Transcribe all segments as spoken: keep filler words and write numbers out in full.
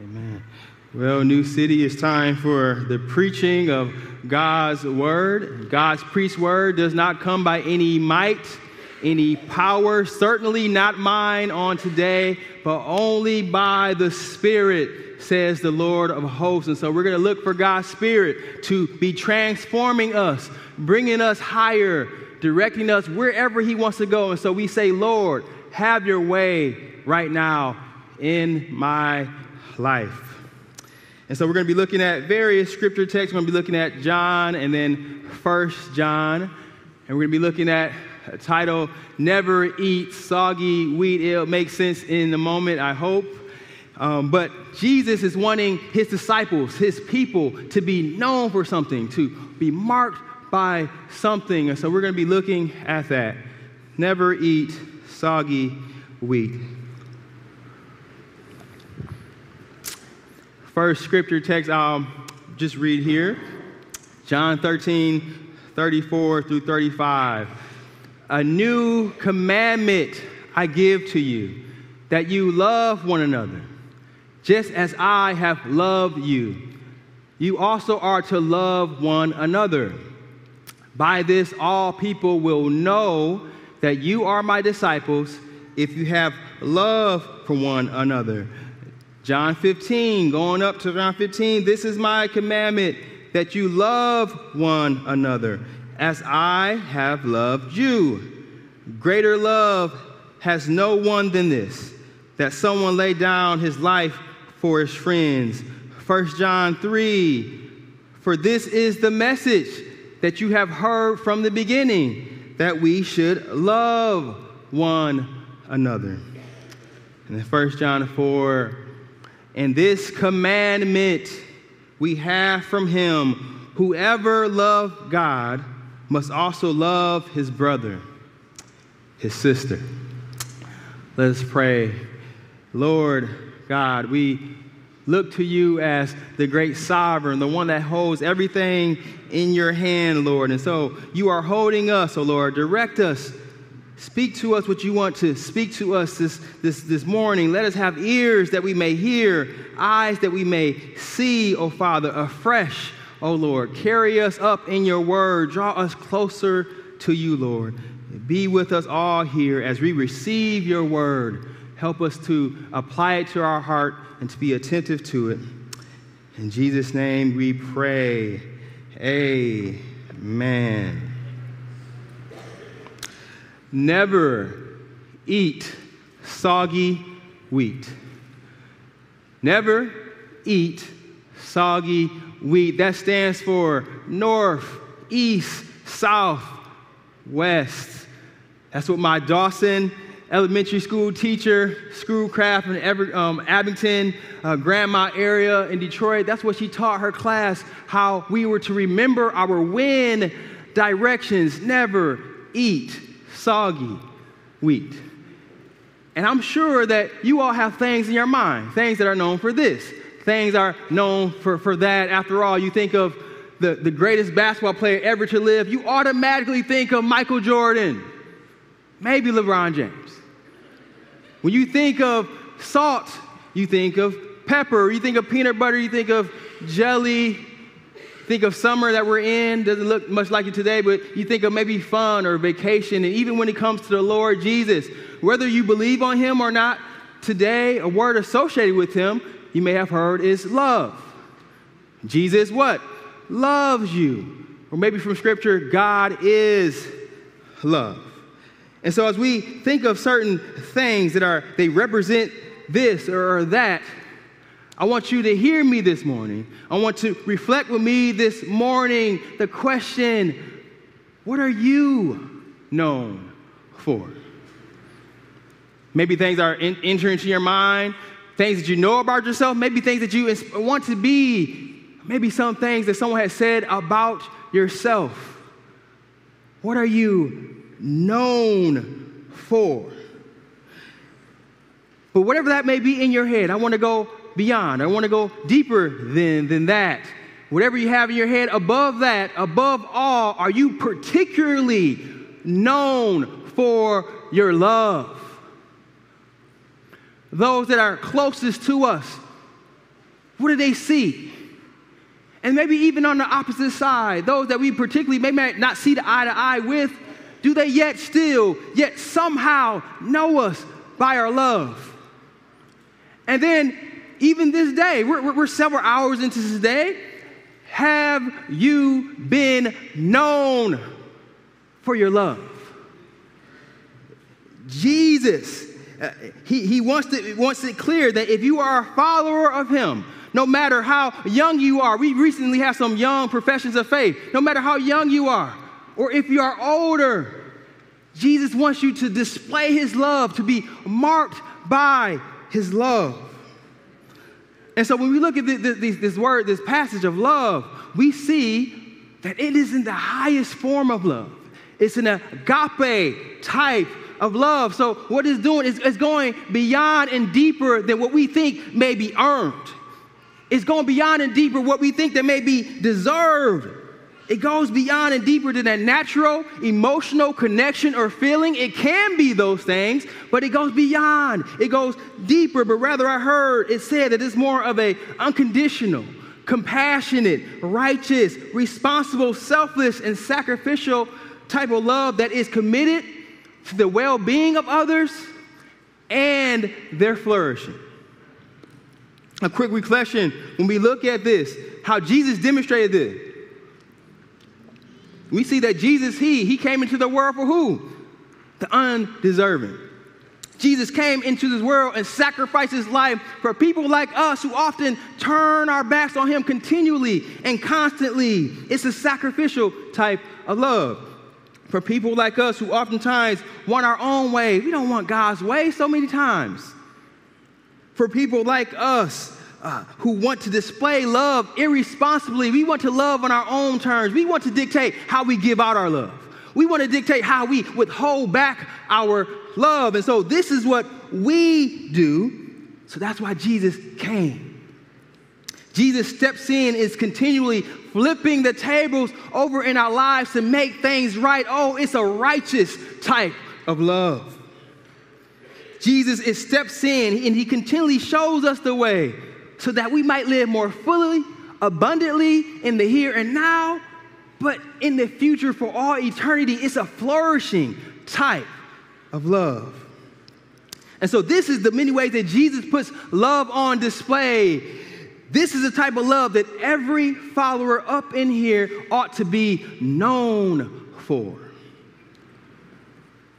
Amen. Well, New City, it's time for the preaching of God's word. God's preached word does not come by any might, any power, certainly not mine on today, but only by the Spirit, says the Lord of hosts. And so we're going to look for God's Spirit to be transforming us, bringing us higher, directing us wherever he wants to go. And so we say, Lord, have your way right now in my life. And so we're going to be looking at various scripture texts. We're going to be looking at John and then First John. And we're going to be looking at a title, Never Eat Soggy Wheat. It'll make sense in a moment, I hope. Um, but Jesus is wanting his disciples, his people, to be known for something, to be marked by something. And so we're going to be looking at that. Never eat soggy wheat. First scripture text I'll just read here. John thirteen, thirty-four through thirty-five. A new commandment I give to you, that you love one another. Just as I have loved you, you also are to love one another. By this, all people will know that you are my disciples if you have love for one another. John fifteen, going up to John fifteen, this is my commandment, that you love one another as I have loved you. Greater love has no one than this, that someone lay down his life for his friends. First John three, for this is the message that you have heard from the beginning, that we should love one another. And then First John four, and this commandment we have from him, whoever loved God must also love his brother, his sister. Let us pray. Lord God, we look to you as the great sovereign, the one that holds everything in your hand, Lord. And so you are holding us, oh Lord. Direct us. Speak to us what you want to speak to us this, this, this morning. Let us have ears that we may hear, eyes that we may see, oh Father, afresh, oh Lord. Carry us up in your word. Draw us closer to you, Lord. Be with us all here as we receive your word. Help us to apply it to our heart and to be attentive to it. In Jesus' name we pray. Amen. Never eat soggy wheat. Never eat soggy wheat. That stands for north, east, south, west. That's what my Dawson elementary school teacher, Schoolcraft in Ever, um, Abington, uh, Grandma area in Detroit, that's what she taught her class, how we were to remember our win directions. Never eat soggy wheat. And I'm sure that you all have things in your mind, things that are known for this, things are known for, for that. After all, you think of the, the greatest basketball player ever to live, you automatically think of Michael Jordan, maybe LeBron James. When you think of salt, you think of pepper, you think of peanut butter, you think of jelly, think of summer that we're in, doesn't look much like it today, but you think of maybe fun or vacation. And even when it comes to the Lord Jesus, whether you believe on him or not, today a word associated with him you may have heard is love. Jesus what? Loves you. Or maybe from scripture, God is love. And so as we think of certain things that are, they represent this or that, I want you to hear me this morning. I want to reflect with me this morning the question, what are you known for? Maybe things are in, enter into your mind, things that you know about yourself, maybe things that you want to be, maybe some things that someone has said about yourself. What are you known for? But whatever that may be in your head, I want to go beyond. I want to go deeper than, than that. Whatever you have in your head, above that, above all, are you particularly known for your love? Those that are closest to us, What do they see? And maybe even on the opposite side, those that we particularly may not see the eye to eye with, do they yet still, yet somehow know us by our love? And then even this day, we're, we're several hours into this day, have you been known for your love? Jesus, uh, he, he wants it, wants it clear that if you are a follower of him, no matter how young you are, we recently have some young professions of faith, no matter how young you are, or if you are older, Jesus wants you to display his love, to be marked by his love. And so when we look at this, this, this word, this passage of love, we see that it is in the highest form of love. It's an agape type of love. So what it's doing is it's going beyond and deeper than what we think may be earned. It's going beyond and deeper what we think that may be deserved. It goes beyond and deeper than that natural, emotional connection or feeling. It can be those things, but it goes beyond. It goes deeper, but rather I heard it said that it's more of a unconditional, compassionate, righteous, responsible, selfless, and sacrificial type of love that is committed to the well-being of others and their flourishing. A quick reflection when we look at this, how Jesus demonstrated this. We see that Jesus, he, he came into the world for who? The undeserving. Jesus came into this world and sacrificed his life for people like us who often turn our backs on him continually and constantly. It's a sacrificial type of love. For people like us who oftentimes want our own way. We don't want God's way so many times. For people like us, Uh, who want to display love irresponsibly. We want to love on our own terms. We want to dictate how we give out our love. We want to dictate how we withhold back our love. And so this is what we do. So that's why Jesus came. Jesus steps in, is continually flipping the tables over in our lives to make things right. Oh, it's a righteous type of love. Jesus is steps in and he continually shows us the way, so that we might live more fully, abundantly in the here and now, but in the future for all eternity. It's a flourishing type of love. And so this is the many ways that Jesus puts love on display. This is the type of love that every follower up in here ought to be known for.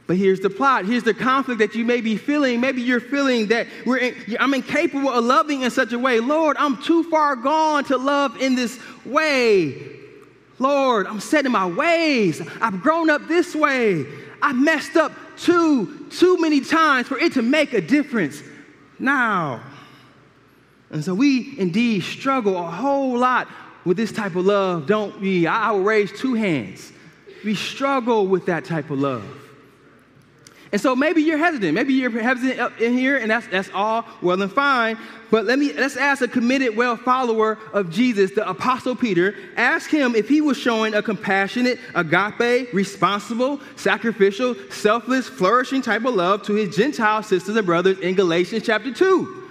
But here's the plot. Here's the conflict that you may be feeling. Maybe you're feeling that we're in, I'm incapable of loving in such a way. Lord, I'm too far gone to love in this way. Lord, I'm set in my ways. I've grown up this way. I've messed up too, too many times for it to make a difference now. And so we indeed struggle a whole lot with this type of love, don't we? I, I will raise two hands. We struggle with that type of love. And so maybe you're hesitant. Maybe you're hesitant up in here, and that's that's all well and fine. But let me let's ask a committed, well follower of Jesus, the Apostle Peter. Ask him if he was showing a compassionate, agape, responsible, sacrificial, selfless, flourishing type of love to his Gentile sisters and brothers in Galatians chapter two.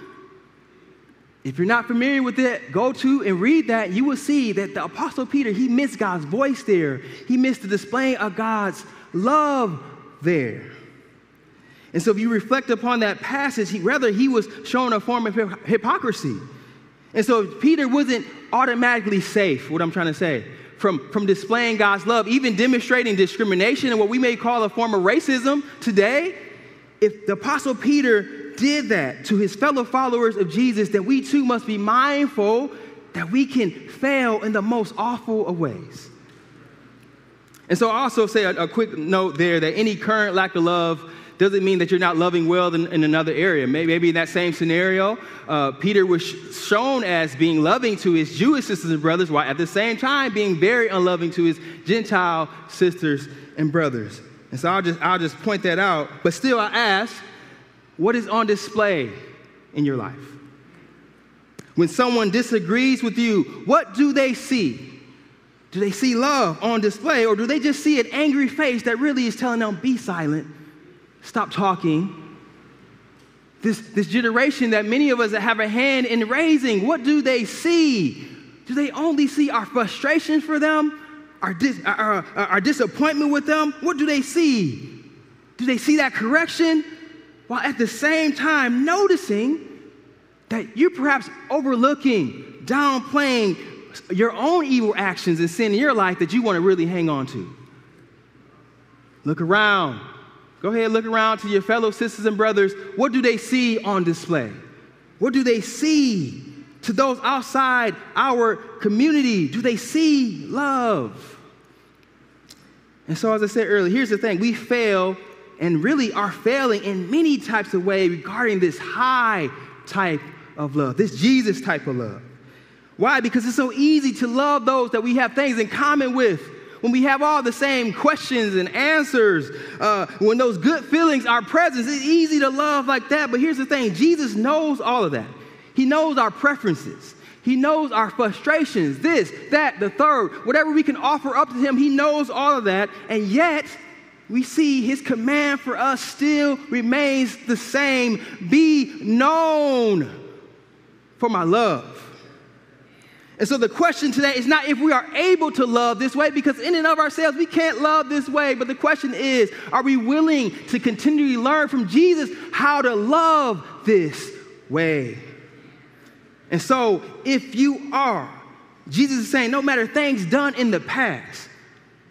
If you're not familiar with it, go to and read that. You will see that the Apostle Peter, he missed God's voice there. He missed the displaying of God's love there. And so if you reflect upon that passage, he, rather he was showing a form of hypocrisy. And so Peter wasn't automatically safe, what I'm trying to say, from, from displaying God's love, even demonstrating discrimination and what we may call a form of racism today. If the Apostle Peter did that to his fellow followers of Jesus, then we too must be mindful that we can fail in the most awful of ways. And so I also say a, a quick note there that any current lack of love doesn't mean that you're not loving well in, in another area. Maybe, maybe in that same scenario, uh, Peter was sh- shown as being loving to his Jewish sisters and brothers, while at the same time being very unloving to his Gentile sisters and brothers. And so I'll just, I'll just point that out. But still, I ask, what is on display in your life? When someone disagrees with you, what do they see? Do they see love on display, or do they just see an angry face that really is telling them, be silent? Stop talking. this, this generation that many of us have a hand in raising, what do they see? Do they only see our frustration for them, our, dis, our, our, our disappointment with them? What do they see? Do they see that correction? While at the same time noticing that you're perhaps overlooking, downplaying your own evil actions and sin in your life that you want to really hang on to. Look around. Go ahead, look around to your fellow sisters and brothers. What do they see on display? What do they see to those outside our community? Do they see love? And so, as I said earlier, here's the thing. We fail and really are failing in many types of ways regarding this high type of love, this Jesus type of love. Why? Because it's so easy to love those that we have things in common with, when we have all the same questions and answers, uh, when those good feelings are present. It's easy to love like that. But here's the thing. Jesus knows all of that. He knows our preferences. He knows our frustrations, this, that, the third, whatever we can offer up to him. He knows all of that. And yet, we see his command for us still remains the same. Be known for my love. And so the question today is not if we are able to love this way, because in and of ourselves, we can't love this way. But the question is, are we willing to continually learn from Jesus how to love this way? And so if you are, Jesus is saying, no matter things done in the past,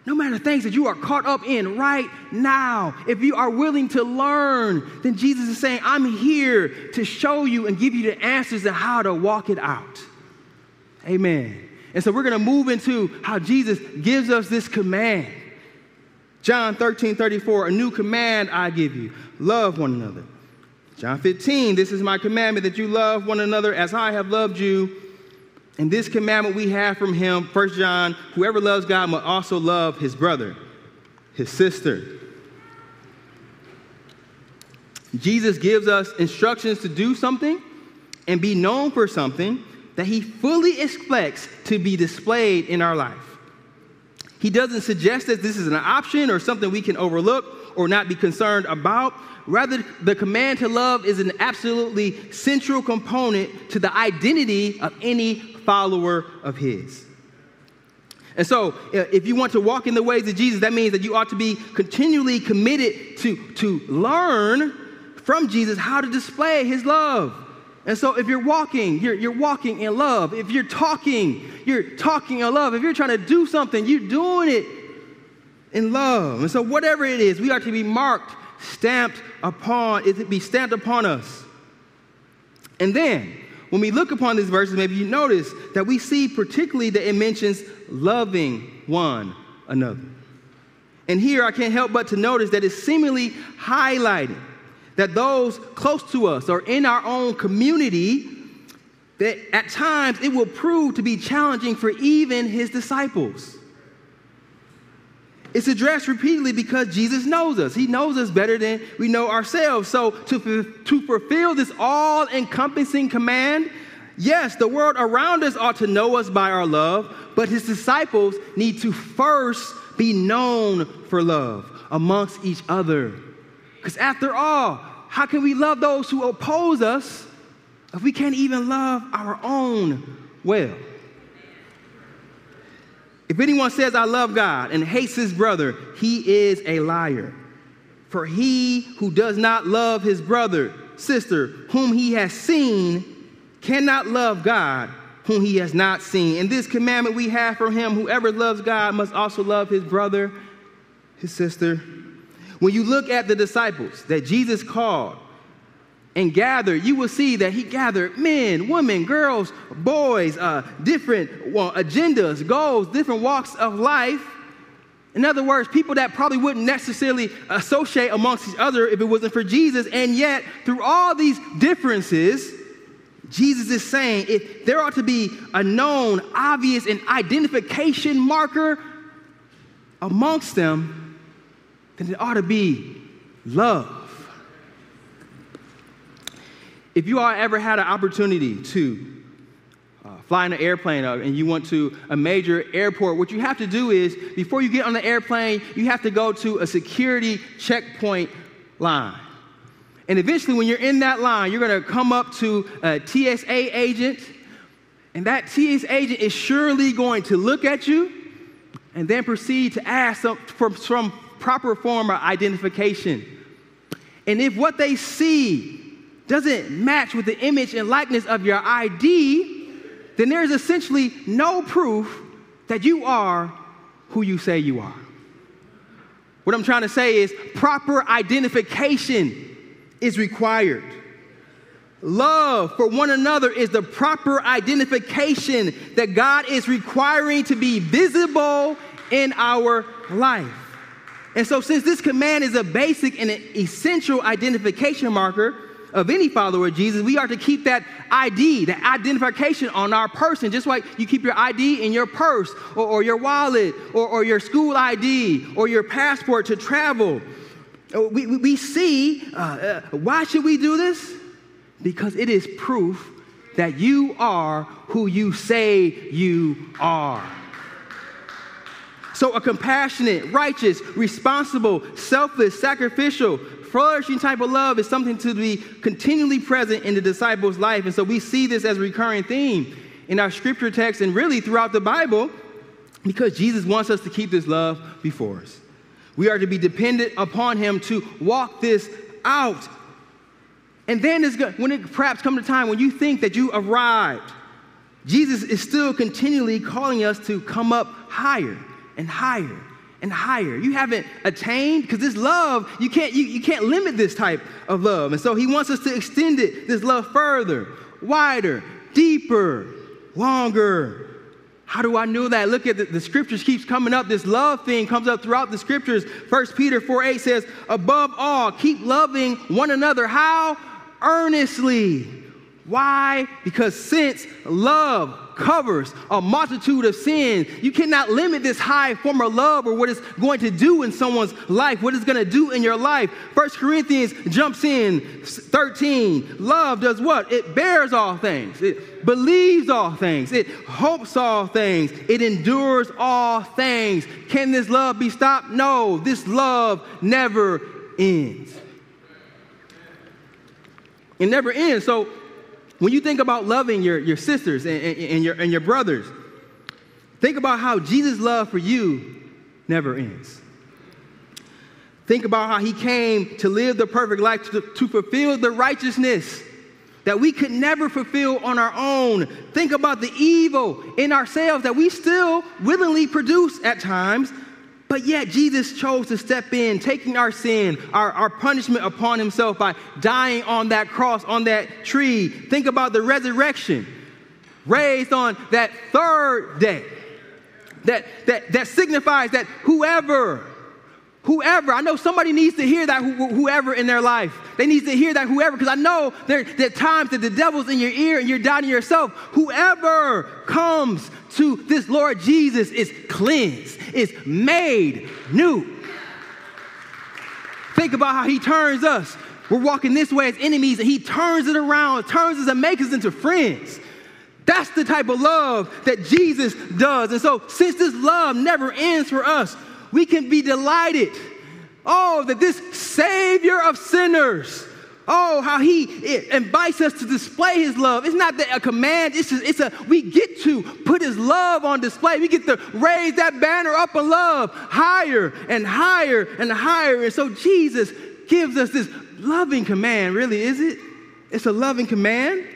no matter things that you are caught up in right now, if you are willing to learn, then Jesus is saying, I'm here to show you and give you the answers to how to walk it out. Amen. And so we're going to move into how Jesus gives us this command. John thirteen thirty-four, a new command I give you, love one another. John fifteen, this is my commandment, that you love one another as I have loved you. And this commandment we have from him, First John, whoever loves God must also love his brother, his sister. Jesus gives us instructions to do something and be known for something that he fully expects to be displayed in our life. He doesn't suggest that this is an option or something we can overlook or not be concerned about. Rather, the command to love is an absolutely central component to the identity of any follower of his. And so, if you want to walk in the ways of Jesus, that means that you ought to be continually committed to, to learn from Jesus how to display his love. And so if you're walking, you're, you're walking in love. If you're talking, you're talking in love. If you're trying to do something, you're doing it in love. And so whatever it is, we are to be marked, stamped upon, it to be stamped upon us. And then when we look upon these verses, maybe you notice that we see particularly that it mentions loving one another. And here I can't help but to notice that it's seemingly highlighted that those close to us or in our own community, that at times it will prove to be challenging for even his disciples. It's addressed repeatedly because Jesus knows us. He knows us better than we know ourselves. So to, to fulfill this all-encompassing command, yes, the world around us ought to know us by our love, but his disciples need to first be known for love amongst each other. Because after all, how can we love those who oppose us if we can't even love our own well? If anyone says, I love God, and hates his brother, he is a liar. For he who does not love his brother, sister, whom he has seen, cannot love God, whom he has not seen. And this commandment we have from him, whoever loves God must also love his brother, his sister. When you look at the disciples that Jesus called and gathered, you will see that he gathered men, women, girls, boys, uh, different well, agendas, goals, different walks of life. In other words, people that probably wouldn't necessarily associate amongst each other if it wasn't for Jesus. And yet, through all these differences, Jesus is saying if there ought to be a known, obvious, and identification marker amongst them, then it ought to be love. If you all ever had an opportunity to uh, fly in an airplane uh, and you went to a major airport, what you have to do is, before you get on the airplane, you have to go to a security checkpoint line. And eventually when you're in that line, you're going to come up to a T S A agent, and that T S A agent is surely going to look at you and then proceed to ask for some proper form of identification. And if what they see doesn't match with the image and likeness of your I D, then there's essentially no proof that you are who you say you are. What I'm trying to say is proper identification is required. Love for one another is the proper identification that God is requiring to be visible in our life. And so since this command is a basic and an essential identification marker of any follower of Jesus, we are to keep that I D, that identification on our person, just like you keep your I D in your purse or, or your wallet or, or your school I D or your passport to travel. We, we, we see, uh, uh, why should we do this? Because it is proof that you are who you say you are. So a compassionate, righteous, responsible, selfless, sacrificial, flourishing type of love is something to be continually present in the disciples' life. And so we see this as a recurring theme in our scripture text and really throughout the Bible, because Jesus wants us to keep this love before us. We are to be dependent upon him to walk this out. And then it's good, when it perhaps comes to time when you think that you arrived, Jesus is still continually calling us to come up higher and higher and higher. You haven't attained, because this love, you can't, you, you can't limit this type of love. And so he wants us to extend it, this love further, wider, deeper, longer. How do I know that? Look at the, the scriptures keeps coming up. This love thing comes up throughout the scriptures. First Peter four eight says, above all, keep loving one another. How? Earnestly. Why? Because since love covers a multitude of sins, you cannot limit this high form of love or what it's going to do in someone's life, what it's going to do in your life. First Corinthians jumps in, thirteen, love does what? It bears all things. It believes all things. It hopes all things. It endures all things. Can this love be stopped? No, this love never ends. It never ends. So when you think about loving your, your sisters and, and, and, your, and your brothers, think about how Jesus' love for you never ends. Think about how he came to live the perfect life, to, to fulfill the righteousness that we could never fulfill on our own. Think about the evil in ourselves that we still willingly produce at times, but yet Jesus chose to step in, taking our sin, our, our punishment upon himself by dying on that cross, on that tree. Think about the resurrection, raised on that third day. That, that, that signifies that whoever, whoever, I know somebody needs to hear that who, whoever in their life. They need to hear that whoever, because I know there, there are times that the devil's in your ear and you're doubting yourself. Whoever comes to this Lord Jesus is cleansed, is made new. Think about how he turns us. We're walking this way as enemies, and he turns it around, turns us and makes us into friends. That's the type of love that Jesus does. And so since this love never ends for us, we can be delighted. Oh, that this Savior of sinners, oh, how he invites us to display his love. It's not a command. It's just, it's a, we get to put his love on display. We get to raise that banner up in love higher and higher and higher. And so Jesus gives us this loving command, really, is it? It's a loving command.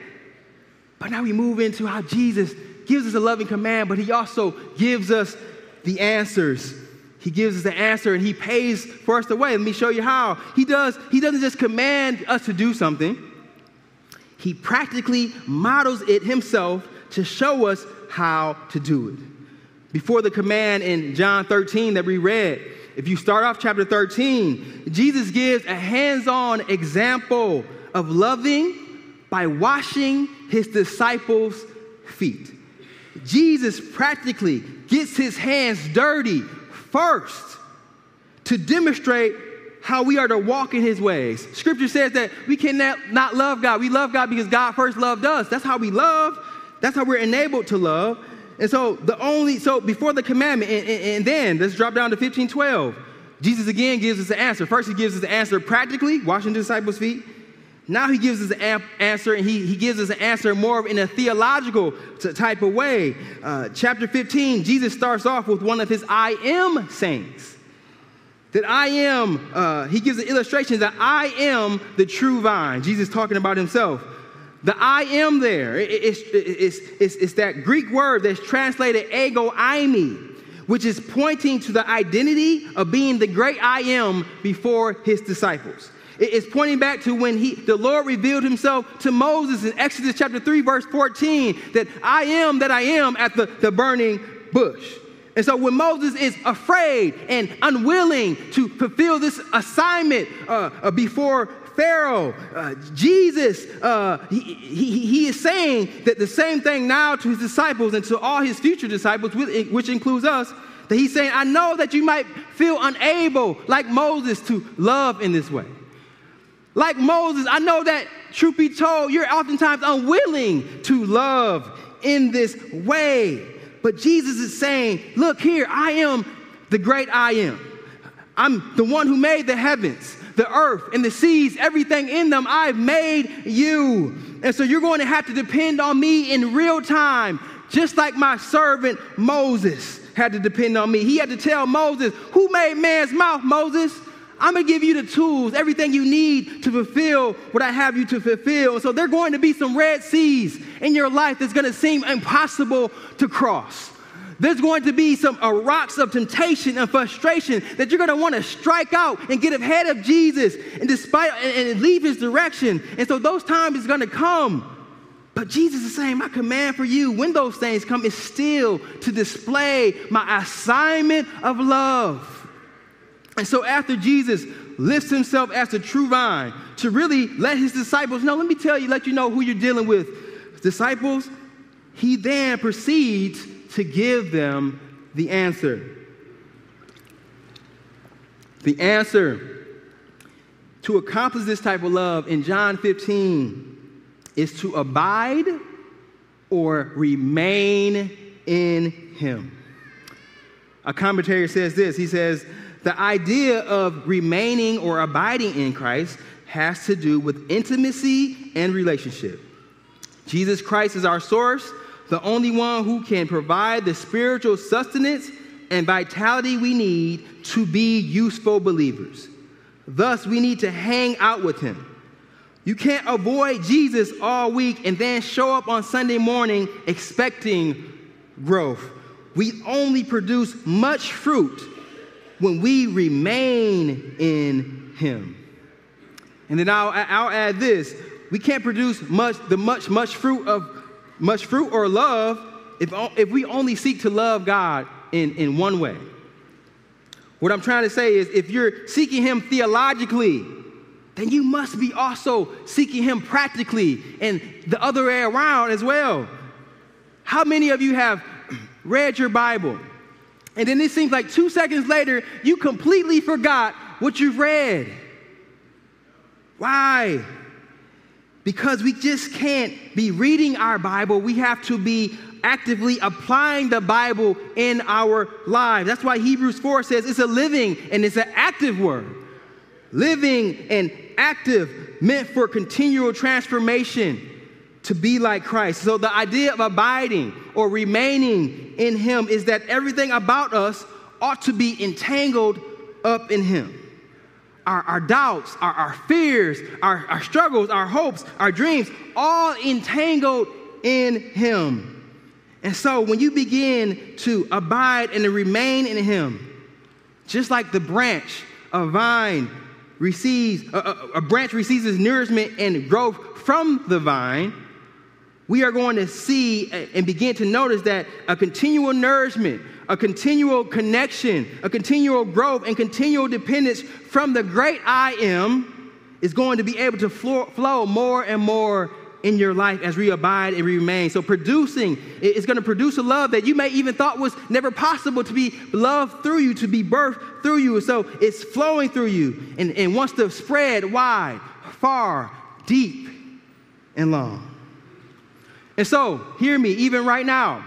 But now we move into how Jesus gives us a loving command, but he also gives us the answers. He gives us the answer, and he pays for us the way. Let me show you how. He does, he doesn't just command us to do something. He practically models it himself to show us how to do it. Before the command in John thirteen that we read, if you start off chapter thirteen, Jesus gives a hands-on example of loving by washing his disciples' feet. Jesus practically gets his hands dirty first, to demonstrate how we are to walk in his ways. Scripture says that we cannot not love God. We love God because God first loved us. That's how we love. That's how we're enabled to love. And so the only, so before the commandment, and, and, and then let's drop down to fifteen twelve. Jesus again gives us the answer. First, he gives us the answer practically, washing disciples' feet. Now he gives us an answer, and he, he gives us an answer more in a theological type of way. Uh, chapter fifteen, Jesus starts off with one of his I am sayings. That I am, uh, he gives an illustration that I am the true vine. Jesus talking about himself. The I am there, it, it, it, it's, it's, it's that Greek word that's translated ego eimi, which is pointing to the identity of being the great I am before his disciples. It's pointing back to when he, the Lord revealed himself to Moses in Exodus chapter three, verse fourteen, that I am that I am at the, the burning bush. And so when Moses is afraid and unwilling to fulfill this assignment uh, before Pharaoh, uh, Jesus, uh, he, he, he is saying that the same thing now to his disciples and to all his future disciples, which includes us, that he's saying, I know that you might feel unable, like Moses, to love in this way. Like Moses, I know that, truth be told, you're oftentimes unwilling to love in this way. But Jesus is saying, look here, I am the great I am. I'm the one who made the heavens, the earth, and the seas, everything in them. I've made you. And so you're going to have to depend on me in real time, just like my servant Moses had to depend on me. He had to tell Moses, who made man's mouth, Moses? I'm going to give you the tools, everything you need to fulfill what I have you to fulfill. So there are going to be some red seas in your life that's going to seem impossible to cross. There's going to be some uh, rocks of temptation and frustration that you're going to want to strike out and get ahead of Jesus and despite and, and leave his direction. And so those times is going to come. But Jesus is saying, my command for you when those things come is still to display my assignment of love. And so after Jesus lifts himself as the true vine to really let his disciples know, let me tell you, let you know who you're dealing with, disciples, he then proceeds to give them the answer. The answer to accomplish this type of love in John fifteen is to abide or remain in him. A commentary says this, he says, the idea of remaining or abiding in Christ has to do with intimacy and relationship. Jesus Christ is our source, the only one who can provide the spiritual sustenance and vitality we need to be useful believers. Thus, we need to hang out with him. You can't avoid Jesus all week and then show up on Sunday morning expecting growth. We only produce much fruit when we remain in him. And then I'll, I'll add this, we can't produce much, the much, much fruit of much fruit or love if, if we only seek to love God in, in one way. What I'm trying to say is if you're seeking him theologically, then you must be also seeking him practically and the other way around as well. How many of you have read your Bible? And then it seems like two seconds later, you completely forgot what you've read. Why? Because we just can't be reading our Bible. We have to be actively applying the Bible in our lives. That's why Hebrews four says it's a living and it's an active word. Living and active, meant for continual transformation to be like Christ. So the idea of abiding or remaining in him is that everything about us ought to be entangled up in him. Our, our doubts, our, our fears, our, our struggles, our hopes, our dreams, all entangled in him. And so when you begin to abide and to remain in him, just like the branch, a vine receives, a, a, a branch receives its nourishment and growth from the vine, we are going to see and begin to notice that a continual nourishment, a continual connection, a continual growth, and continual dependence from the great I am is going to be able to flow more and more in your life as we abide and remain. So producing, it's going to produce a love that you may even thought was never possible to be loved through you, to be birthed through you. So it's flowing through you and, and wants to spread wide, far, deep, and long. And so, hear me, even right now,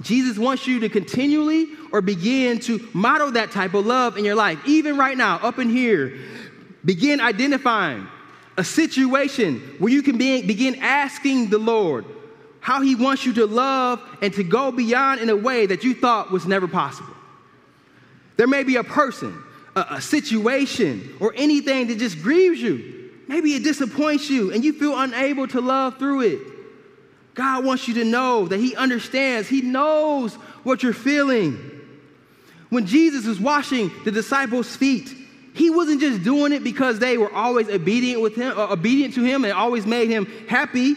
Jesus wants you to continually or begin to model that type of love in your life. Even right now, up in here, begin identifying a situation where you can be, begin asking the Lord how he wants you to love and to go beyond in a way that you thought was never possible. There may be a person, a, a situation, or anything that just grieves you. Maybe it disappoints you and you feel unable to love through it. God wants you to know that he understands. He knows what you're feeling. When Jesus was washing the disciples' feet, he wasn't just doing it because they were always obedient with him, or obedient to him and always made him happy.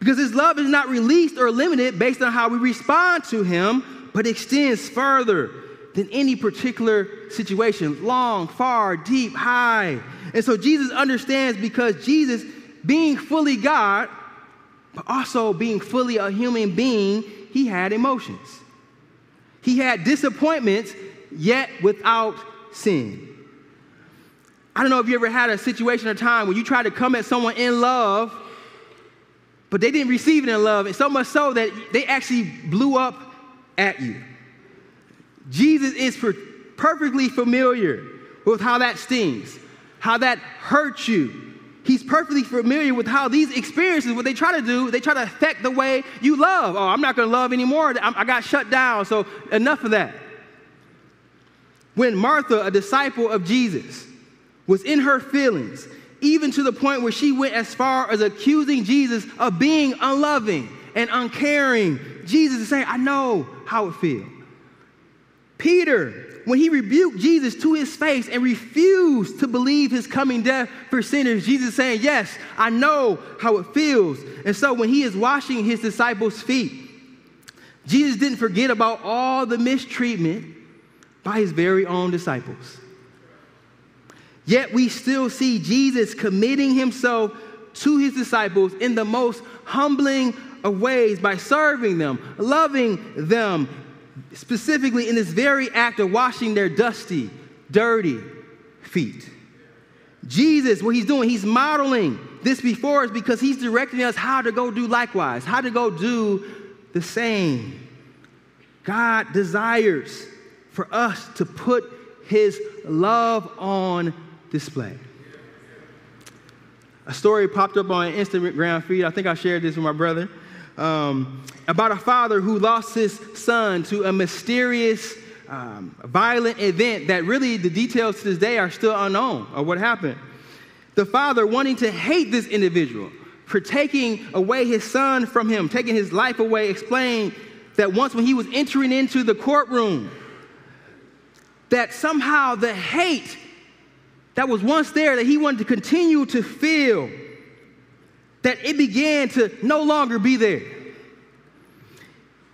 Because his love is not released or limited based on how we respond to him, but extends further than any particular situation, long, far, deep, high. And so Jesus understands because Jesus, being fully God, but also being fully a human being, he had emotions. He had disappointments, yet without sin. I don't know if you ever had a situation or time when you tried to come at someone in love, but they didn't receive it in love, and so much so that they actually blew up at you. Jesus is per- perfectly familiar with how that stings, how that hurts you. He's perfectly familiar with how these experiences, what they try to do, they try to affect the way you love. Oh, I'm not going to love anymore. I got shut down, so enough of that. When Martha, a disciple of Jesus, was in her feelings, even to the point where she went as far as accusing Jesus of being unloving and uncaring, Jesus is saying, I know how it feels. Peter, when he rebuked Jesus to his face and refused to believe his coming death for sinners, Jesus is saying, yes, I know how it feels. And so when he is washing his disciples' feet, Jesus didn't forget about all the mistreatment by his very own disciples. Yet we still see Jesus committing himself to his disciples in the most humbling of ways by serving them, loving them, specifically in this very act of washing their dusty, dirty feet. Jesus, what he's doing, he's modeling this before us because he's directing us how to go do likewise, how to go do the same. God desires for us to put his love on display. A story popped up on an Instagram feed. I think I shared this with my brother. Um, about a father who lost his son to a mysterious, um, violent event that really the details to this day are still unknown of what happened. The father, wanting to hate this individual for taking away his son from him, taking his life away, explained that once when he was entering into the courtroom, that somehow the hate that was once there that he wanted to continue to feel, that it began to no longer be there.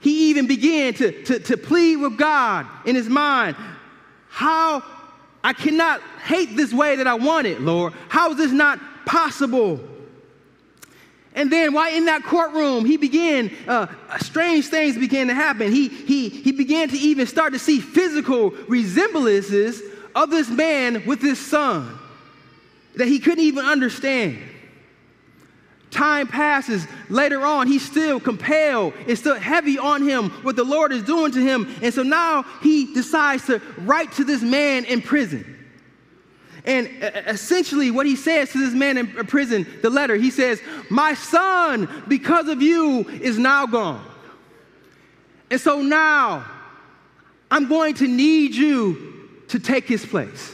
He even began to, to, to plead with God in his mind, how I cannot hate this way that I want it, Lord. How is this not possible? And then while in that courtroom, he began, uh, strange things began to happen. He, he, he began to even start to see physical resemblances of this man with his son that he couldn't even understand. Time passes. Later on, he's still compelled. It's still heavy on him what the Lord is doing to him. And so now he decides to write to this man in prison. And essentially what he says to this man in prison, the letter, he says, my son, because of you, is now gone. And so now I'm going to need you to take his place.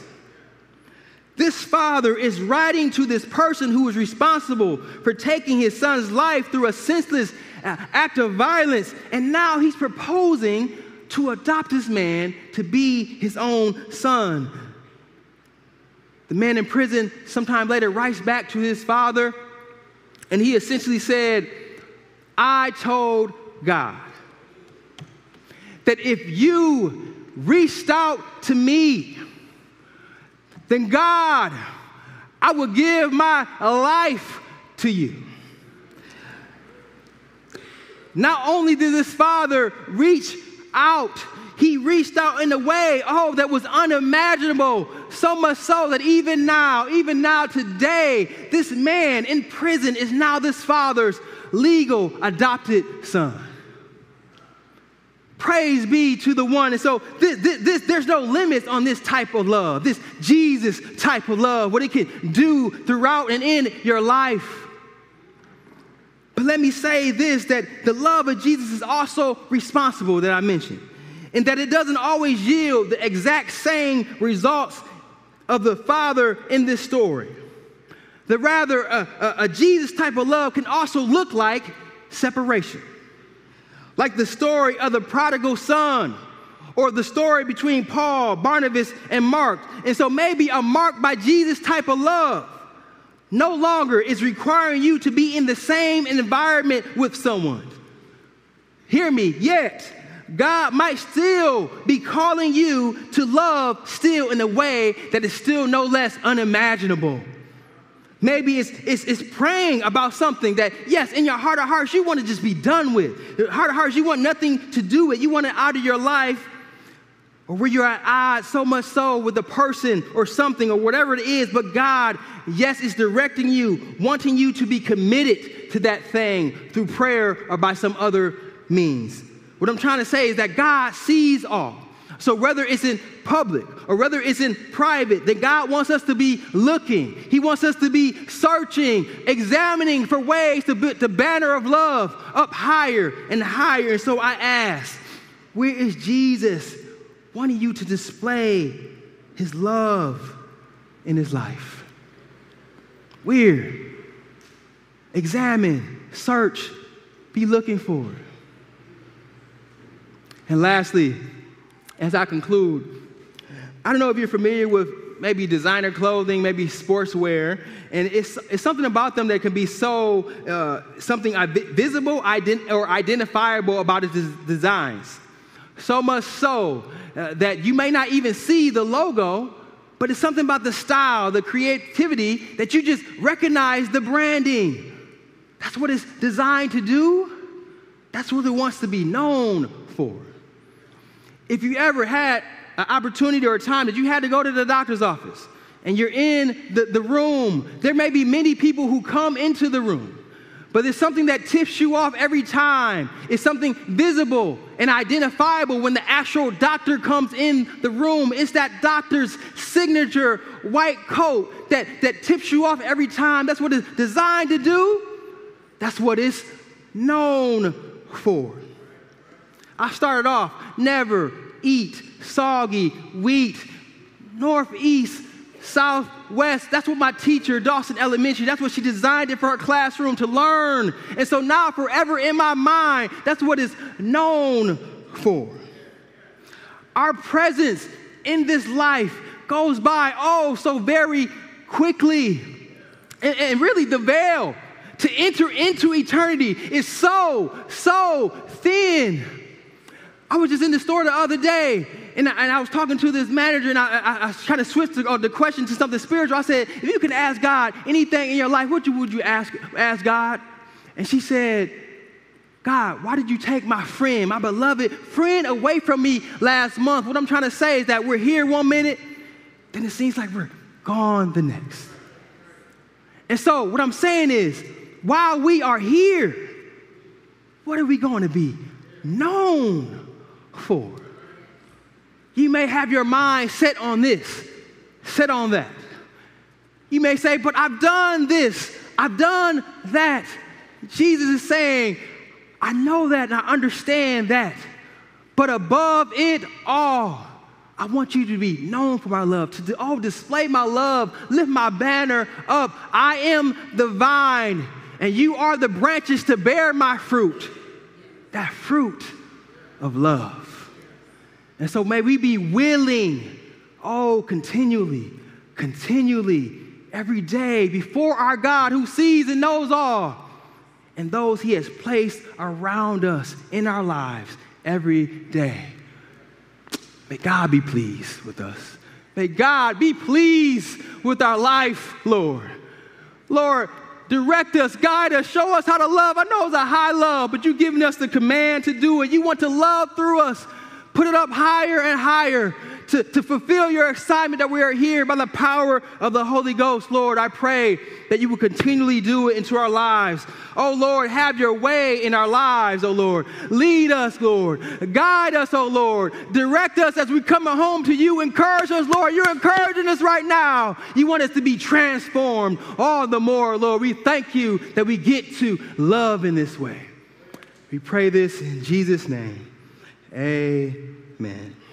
This father is writing to this person who is responsible for taking his son's life through a senseless act of violence. And now he's proposing to adopt this man to be his own son. The man in prison sometime later writes back to his father, and he essentially said, I told God that if you reached out to me, then God, I will give my life to you. Not only did this father reach out, he reached out in a way, oh, that was unimaginable, so much so that even now, even now today, this man in prison is now this father's legal adopted son. Praise be to the one. And so this, this, this, there's no limits on this type of love, this Jesus type of love, what it can do throughout and in your life. But let me say this, that the love of Jesus is also responsible that I mentioned, and that it doesn't always yield the exact same results of the Father in this story. That rather, a, a, a Jesus type of love can also look like separation. Like the story of the prodigal son, or the story between Paul, Barnabas, and Mark. And so maybe a marked by Jesus type of love no longer is requiring you to be in the same environment with someone. Hear me, yet God might still be calling you to love still in a way that is still no less unimaginable. Maybe it's, it's, it's praying about something that, yes, in your heart of hearts, you want to just be done with. Your heart of hearts, you want nothing to do with. You want it out of your life, or where you're at odds so much so with the person or something or whatever it is. But God, yes, is directing you, wanting you to be committed to that thing through prayer or by some other means. What I'm trying to say is that God sees all. So whether it's in public or whether it's in private, that God wants us to be looking. He wants us to be searching, examining for ways to put the banner of love up higher and higher. And so I ask, where is Jesus wanting you to display his love in his life? Where? Examine, search, be looking for it. And lastly, as I conclude, I don't know if you're familiar with maybe designer clothing, maybe sportswear, and it's, it's something about them that can be so, uh, something visible ident- or identifiable about its designs. So much so uh, that you may not even see the logo, but it's something about the style, the creativity, that you just recognize the branding. That's what it's designed to do. That's what it wants to be known for. If you ever had an opportunity or a time that you had to go to the doctor's office and you're in the, the room, there may be many people who come into the room, but there's something that tips you off every time. It's something visible and identifiable when the actual doctor comes in the room. It's that doctor's signature white coat that, that tips you off every time. That's what it's designed to do. That's what it's known for. I started off, never eat soggy wheat, northeast, southwest. That's what my teacher, Dawson Elementary, that's what she designed it for her classroom to learn. And so now forever in my mind, that's what it's known for. Our presence in this life goes by oh so very quickly. And, and really the veil to enter into eternity is so, so thin. I was just in the store the other day, and I, and I was talking to this manager, and I, I, I was trying to switch the, the question to something spiritual. I said, if you could ask God anything in your life, what you, would you ask, ask God? And she said, God, why did you take my friend, my beloved friend, away from me last month? What I'm trying to say is that we're here one minute, then it seems like we're gone the next. And so what I'm saying is, while we are here, what are we going to be known for? You may have your mind set on this, set on that. You may say, but I've done this, I've done that. Jesus is saying, I know that and I understand that, but above it all, I want you to be known for my love, to oh, display my love, lift my banner up. I am the vine, and you are the branches to bear my fruit, that fruit of love. And so may we be willing, oh, continually, continually, every day before our God who sees and knows all, and those he has placed around us in our lives every day. May God be pleased with us. May God be pleased with our life, Lord. Lord, direct us, guide us, show us how to love. I know it's a high love, but you've given us the command to do it. You want to love through us. Put it up higher and higher. to, to fulfill your excitement that we are here by the power of the Holy Ghost. Lord, I pray that you will continually do it into our lives. Oh, Lord, have your way in our lives, oh, Lord. Lead us, Lord. Guide us, oh, Lord. Direct us as we come home to you. Encourage us, Lord. You're encouraging us right now. You want us to be transformed all the more, Lord. We thank you that we get to love in this way. We pray this in Jesus' name. Amen.